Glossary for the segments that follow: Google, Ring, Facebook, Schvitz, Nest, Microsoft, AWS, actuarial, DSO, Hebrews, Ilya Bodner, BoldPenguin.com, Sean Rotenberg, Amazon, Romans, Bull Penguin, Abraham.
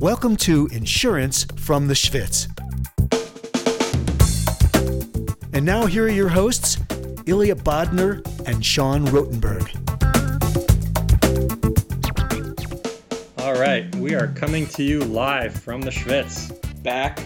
Welcome to Insurance from the Schvitz. And now here are your hosts, Ilya Bodner and Sean Rotenberg. All right, we are coming to you live from the Schvitz. Back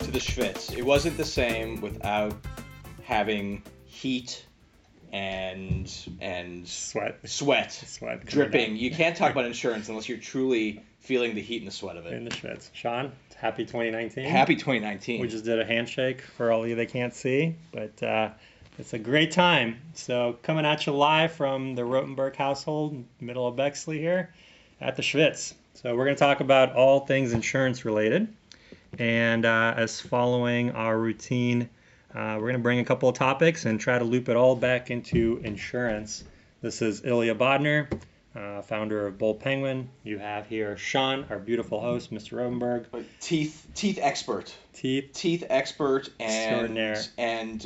to the Schvitz. It wasn't the same without having heat and sweat dripping. You can't talk about insurance unless you're truly feeling the heat and the sweat of it. In the Schvitz. Sean, happy 2019. Happy 2019. We just did a handshake for all of you that can't see, but it's a great time. So coming at you live from the Rotenberg household, middle of Bexley here at the Schvitz. So we're going to talk about all things insurance related, and as following our routine, we're going to bring a couple of topics and try to loop it all back into insurance. This is Ilya Bodner, founder of Bull Penguin. You have here Sean, our beautiful host, Mr. Rotenberg. Teeth expert. Teeth expert and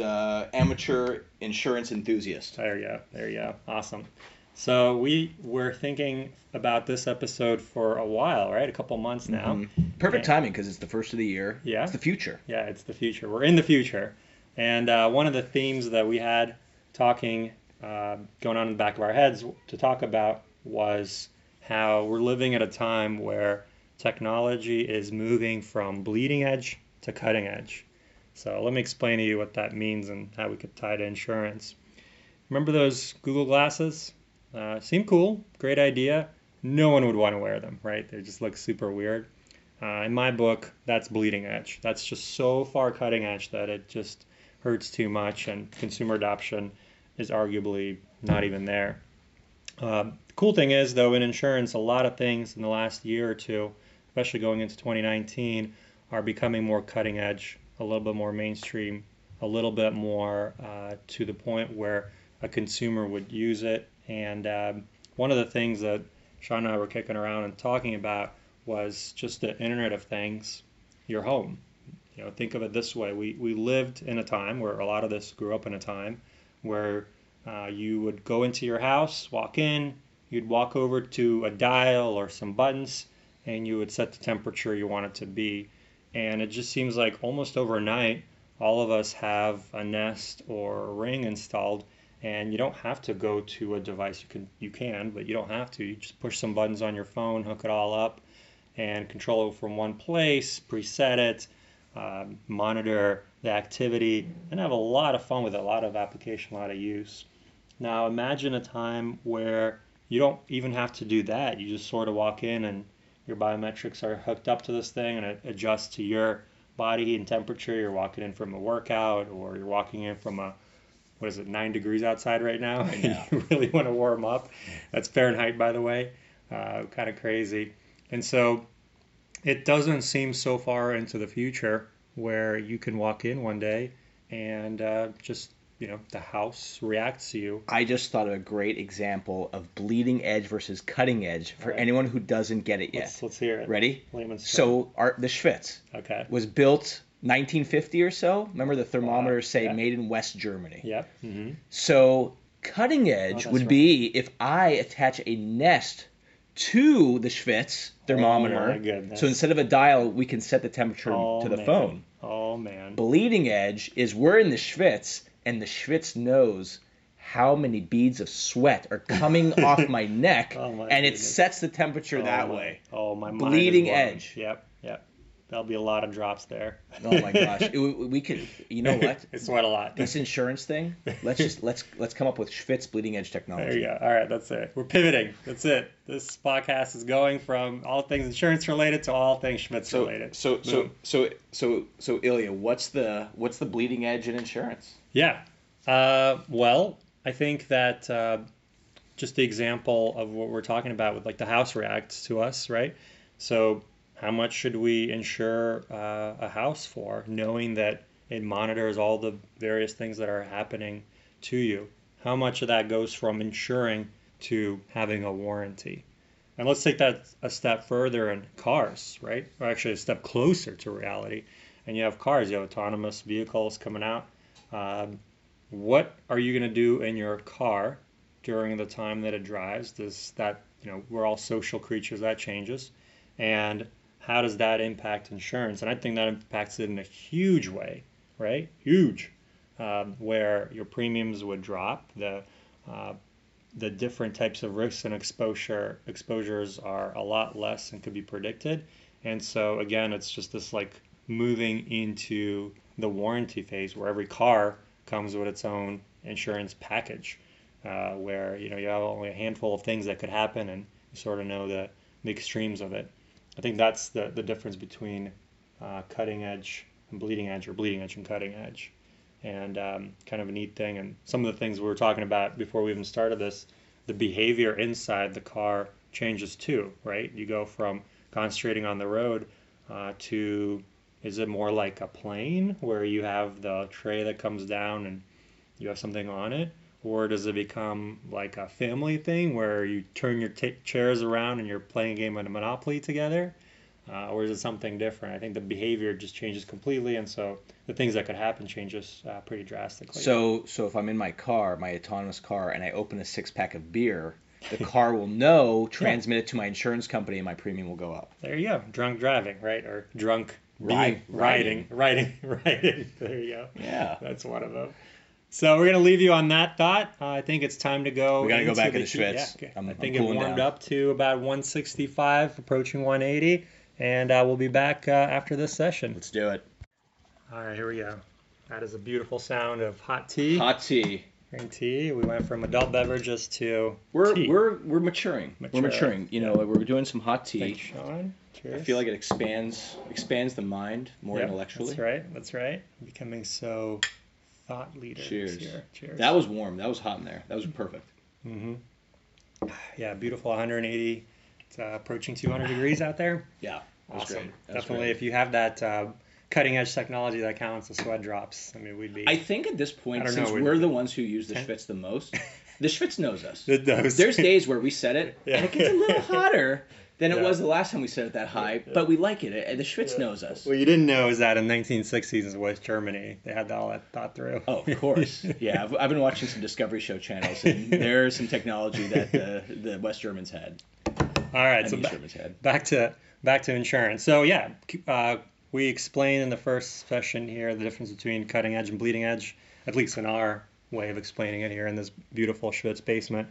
amateur insurance enthusiast. There you go. Awesome. So we were thinking about this episode for a while, right? A couple months now. Mm-hmm. Perfect timing because it's the first of the year. Yeah. It's the future. Yeah, it's the future. We're in the future. And one of the themes that we had going on in the back of our heads to talk about was how we're living at a time where technology is moving from bleeding edge to cutting edge. So let me explain to you what that means and how we could tie to insurance. Remember those Google glasses? Seem cool, great idea. No one would want to wear them, right? They just look super weird. In my book, that's bleeding edge. That's just so far cutting edge that it just hurts too much, and consumer adoption is arguably not even there. The cool thing is, though, in insurance, a lot of things in the last year or two, especially going into 2019, are becoming more cutting edge, a little bit more mainstream, a little bit more to the point where a consumer would use it. And one of the things that Sean and I were kicking around and talking about was just the Internet of Things, your home. You know, think of it this way. We lived in a time where a lot of us grew up in a time where you would go into your house, walk in, you'd walk over to a dial or some buttons, and you would set the temperature you want it to be. And it just seems like almost overnight, all of us have a Nest or a Ring installed, and you don't have to go to a device. You can, but you don't have to. You just push some buttons on your phone, hook it all up, and control it from one place, preset it, monitor the activity, and have a lot of fun with it, a lot of application, a lot of use. Now imagine a time where you don't even have to do that. You just sort of walk in and your biometrics are hooked up to this thing, and it adjusts to your body and temperature. You're walking in from a workout, or you're walking in from 9 degrees outside right now, and you really want to warm up. That's Fahrenheit, by the way. Kind of crazy. And so it doesn't seem so far into the future where you can walk in one day and the house reacts to you. I just thought of a great example of bleeding edge versus cutting edge for anyone who doesn't get it yet. Let's hear it. Ready? So the Schvitz was built 1950 or so. Remember the thermometers made in West Germany. Yep. Mm-hmm. So cutting edge would be if I attach a Nest to the Schvitz thermometer. So instead of a dial, we can set the temperature to the phone. Oh, man. Bleeding edge is we're in the Schvitz, and the Schvitz knows how many beads of sweat are coming off my neck, it sets the temperature that way. Oh, my mind. Bleeding edge. Yep. There'll be a lot of drops there. Oh, my gosh. We could, you know what? I sweat a lot. This insurance thing, let's come up with Schvitz bleeding edge technology. There you go. All right, that's it. We're pivoting. That's it. This podcast is going from all things insurance related to all things Schvitz related. So Ilya, what's the bleeding edge in insurance? Yeah. Well, I think that just the example of what we're talking about with like the house reacts to us, right? So how much should we insure a house for, knowing that it monitors all the various things that are happening to you? How much of that goes from insuring to having a warranty? And let's take that a step further in cars, right? Or actually a step closer to reality. And you have cars, you have autonomous vehicles coming out. What are you going to do in your car during the time that it drives? We're all social creatures, that changes. And how does that impact insurance? And I think that impacts it in a huge way, right? Huge, where your premiums would drop, the different types of risks and exposures are a lot less and could be predicted. And so again, it's just this like moving into the warranty phase where every car comes with its own insurance package, where you have only a handful of things that could happen and you sort of know the extremes of it. I think that's the difference between cutting edge and bleeding edge, or bleeding edge and cutting edge. And kind of a neat thing, and some of the things we were talking about before we even started this, the behavior inside the car changes too, right? You go from concentrating on the road to, is it more like a plane where you have the tray that comes down and you have something on it? Or does it become like a family thing where you turn your chairs around and you're playing a game of Monopoly together? Or is it something different? I think the behavior just changes completely, and so the things that could happen changes pretty drastically. So if I'm in my car, my autonomous car, and I open a six-pack of beer, the car will know, transmit it to my insurance company, and my premium will go up. There you go. Drunk driving, right? Or drunk riding. There you go. Yeah. That's one of them. So we're going to leave you on that thought. I think it's time to go. We got to go back into Schvitz. Yeah, okay. I think it warmed up to about 165, approaching 180. And we'll be back after this session. Let's do it. All right, here we go. That is a beautiful sound of hot tea. Hot tea. Green tea. We went from adult beverages to tea. We're maturing. We're maturing. We're doing some hot tea. Thanks, Sean. Cheers. I feel like it expands the mind more intellectually. That's right. That's right. Becoming so thought leaders. Cheers. Here. Cheers. That was warm. That was hot in there. That was perfect. Mm-hmm. Yeah, beautiful. 180. It's approaching 200 degrees out there. Yeah, that's awesome. Great. That's definitely great. If you have that cutting edge technology that counts the sweat drops, I mean, we'd be. I think at this point, since we're the ones who use the Schvitz the most, the Schvitz knows us. It knows. There's days where we set it, and it gets a little hotter than it was the last time we set it that high, but we like it. The Schvitz knows us. What you didn't know is that in 1960s in West Germany, they had all that thought through. Oh, of course. Yeah, I've been watching some Discovery Show channels, and there's some technology that the West Germans had. All right, so back to insurance. So yeah, we explained in the first session here the difference between cutting edge and bleeding edge, at least in our way of explaining it here in this beautiful Schvitz basement.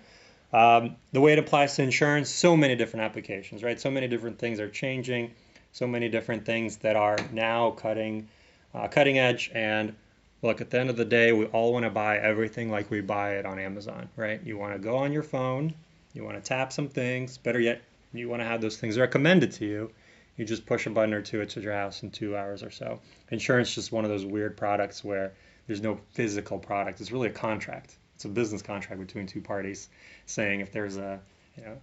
The way it applies to insurance, so many different applications, right? So many different things are changing, so many different things that are now cutting edge. And look, at the end of the day, we all want to buy everything like we buy it on Amazon, right? You want to go on your phone. You want to tap some things. Better yet, you want to have those things recommended to you. You just push a button or two, it's at your house in 2 hours or so. Insurance is just one of those weird products where there's no physical product. It's really a contract. It's a business contract between two parties saying if there's a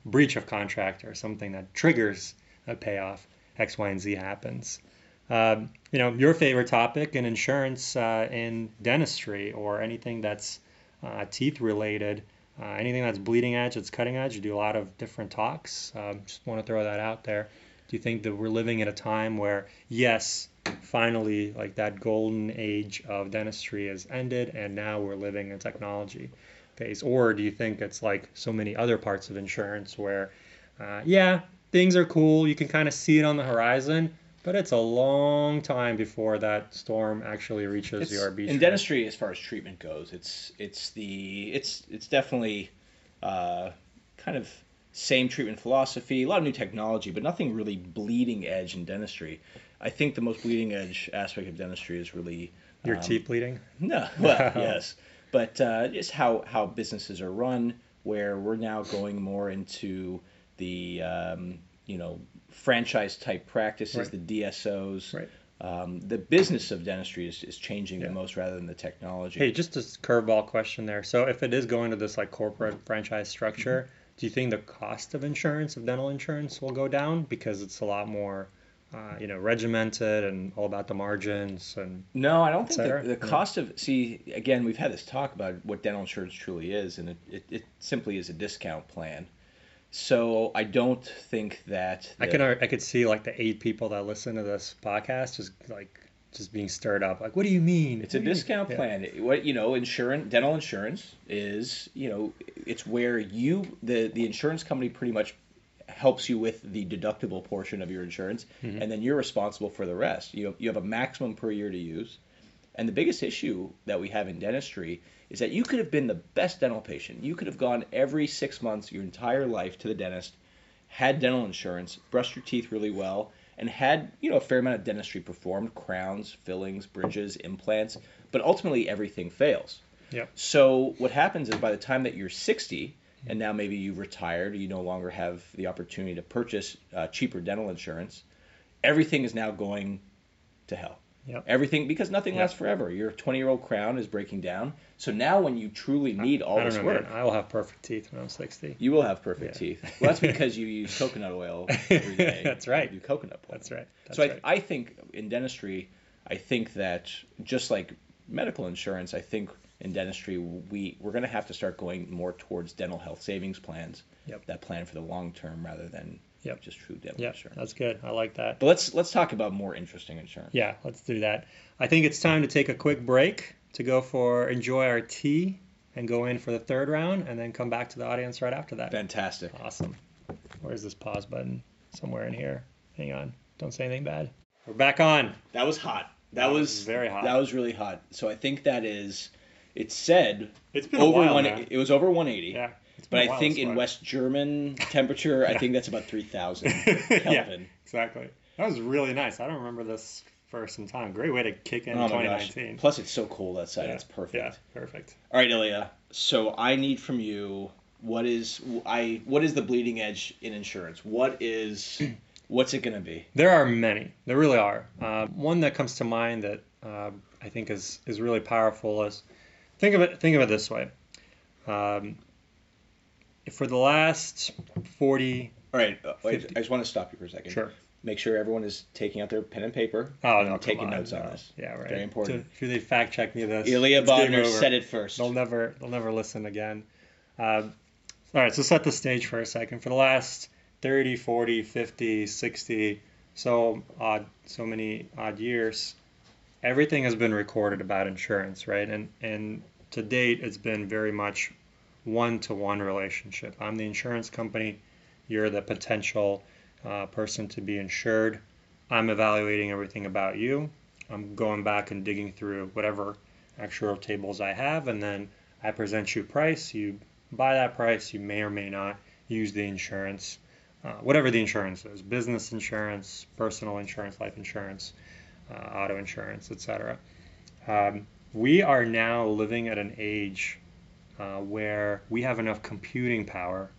breach of contract or something that triggers a payoff, X, Y, and Z happens. Your favorite topic in insurance, in dentistry or anything that's teeth related, anything that's bleeding edge, it's cutting edge. You do a lot of different talks. Just want to throw that out there. Do you think that we're living at a time where, yes, finally, like that golden age of dentistry has ended and now we're living in technology phase? Or do you think it's like so many other parts of insurance where, things are cool. You can kind of see it on the horizon, but it's a long time before that storm actually reaches your beach. In dentistry, as far as treatment goes, it's definitely kind of same treatment philosophy, a lot of new technology, but nothing really bleeding edge in dentistry. I think the most bleeding edge aspect of dentistry is really your teeth bleeding. No, well, yes, but just how businesses are run, where we're now going more into the franchise type practices, right. The DSOs, right. The business of dentistry is changing the most rather than the technology. Hey, just a curveball question there. So if it is going to this like corporate franchise structure, do you think the cost of insurance, of dental insurance, will go down because it's a lot more, regimented and all about the margins and? No, I don't think the cost of. See, again, we've had this talk about what dental insurance truly is, and it simply is a discount plan. So I don't think that I could see like the 8 people that listen to this podcast just being stirred up. Like, what do you mean? It's a discount plan. Yeah. Dental insurance is it's where the insurance company pretty much helps you with the deductible portion of your insurance, and then you're responsible for the rest. You have a maximum per year to use. And the biggest issue that we have in dentistry is that you could have been the best dental patient. You could have gone every 6 months your entire life to the dentist, had dental insurance, brushed your teeth really well, and had, a fair amount of dentistry performed, crowns, fillings, bridges, implants, but ultimately everything fails. Yep. So what happens is by the time that you're 60, and now maybe you've retired, you no longer have the opportunity to purchase cheaper dental insurance, everything is now going to hell. Yep. Everything, because nothing lasts forever. Your 20-year-old crown is breaking down. So now when you truly need all this work. I will have perfect teeth when I'm 60. You will have perfect teeth. Well, that's because you use coconut oil every day. That's right. You do coconut oil. That's right. I think in dentistry, I think that just like medical insurance, I think in dentistry, we're going to have to start going more towards dental health savings plans that plan for the long term rather than just true dental insurance. That's good. I like that. But let's talk about more interesting insurance. Yeah, let's do that. I think it's time to take a quick break to enjoy our tea and go in for the third round and then come back to the audience right after that. Fantastic. Awesome. Where's this pause button? Somewhere in here. Hang on. Don't say anything bad. We're back on. That was hot. That was very hot. That was really hot. So I think that is, it said, it's been over a while, it was over 180. Yeah. But I think in West German temperature, I think that's about 3,000 Kelvin. Yeah, exactly. That was really nice. I don't remember this for some time. Great way to kick in 2019. Gosh. Plus, it's so cold outside. It's perfect. Yeah, perfect. All right, Ilya. So I need from you, what is the bleeding edge in insurance? What's it going to be? There are many. There really are. One that comes to mind that I think is really powerful is, think of it this way. For the last 40... All right. Wait, I just want to stop you for a second. Sure. Make sure everyone is taking out their pen and paper. Oh, no, taking notes on this. Yeah, right. Very important. If they fact check me this... Ilya Bodner said it first. They'll never listen again. All right, so set the stage for a second. For the last 30, 40, 50, 60, so many odd years, everything has been recorded about insurance, right? And to date, it's been very much one-to-one relationship. I'm the insurance company. You're the potential person to be insured. I'm evaluating everything about you. I'm going back and digging through whatever actuarial tables I have, and then I present you price. You buy that price. You may or may not use the insurance, whatever the insurance is, business insurance, personal insurance, life insurance, auto insurance, etc. We are now living at an age where we have enough computing power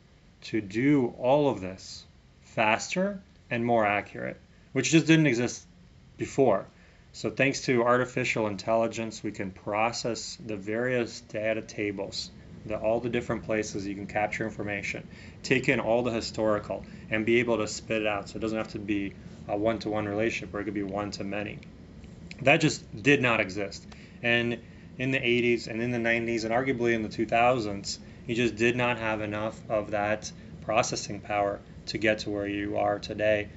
to do all of this faster and more accurate, which just didn't exist before. So thanks to artificial intelligence, we can process the various data tables, all the different places you can capture information, take in all the historical, and be able to spit it out. So it doesn't have to be a one-to-one relationship, or it could be one-to-many. That just did not exist. And in the 80s and in the 90s and arguably in the 2000s, you just did not have enough of that processing power to get to where you are today,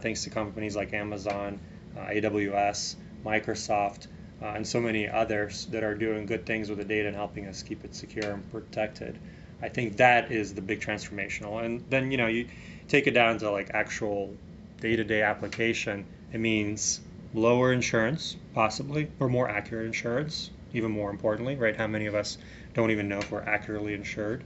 thanks to companies like Amazon, AWS, Microsoft, and so many others that are doing good things with the data and helping us keep it secure and protected. I think that is the big transformational. And then, you take it down to like actual day-to-day application. It means lower insurance, possibly, or more accurate insurance. Even more importantly, right? How many of us don't even know if we're accurately insured?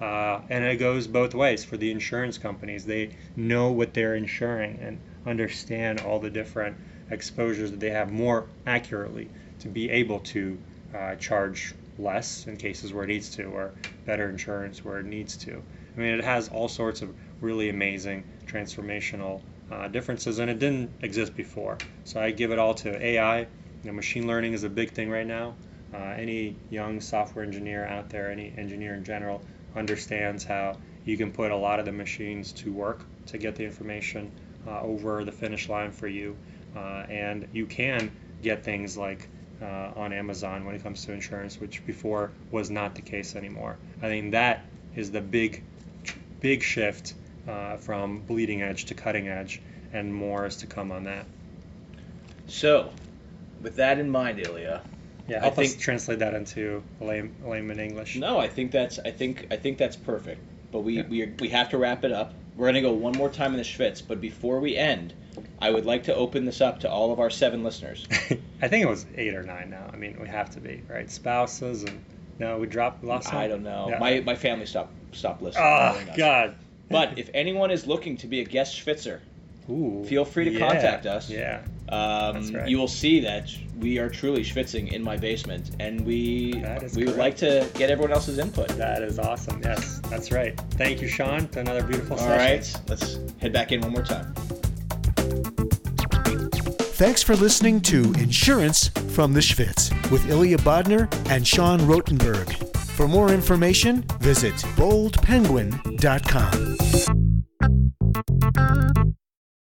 And it goes both ways for the insurance companies. They know what they're insuring and understand all the different exposures that they have more accurately to be able to charge less in cases where it needs to, or better insurance where it needs to. I mean, it has all sorts of really amazing transformational differences, and it didn't exist before. So I give it all to AI. Machine learning is a big thing right now. Any young software engineer out there, any engineer in general, understands how you can put a lot of the machines to work to get the information over the finish line for you. And you can get things like on Amazon when it comes to insurance, which before was not the case anymore. I think that is the big shift from bleeding edge to cutting edge, and more is to come on that. So, with that in mind, Ilya, help us translate that into layman English. No, I think that's perfect. but we have to wrap it up. We're going to go one more time in the Schvitz, but before we end, I would like to open this up to all of our 7 listeners. I think it was 8 or 9 now. I mean, we have to be, right? Spouses and... No, we dropped last time. I don't know. Yeah. My family stopped listening. Oh, God. But if anyone is looking to be a guest Schvitzer, feel free to contact us. Yeah. That's right. You will see that we are truly schwitzing in my basement, and we would like to get everyone else's input. That is awesome. Yes, that's right. Thank you, Sean, for another beautiful session. All right. Let's head back in one more time. Thanks for listening to Insurance from the Schvitz with Ilya Bodner and Sean Rotenberg. For more information, visit BoldPenguin.com.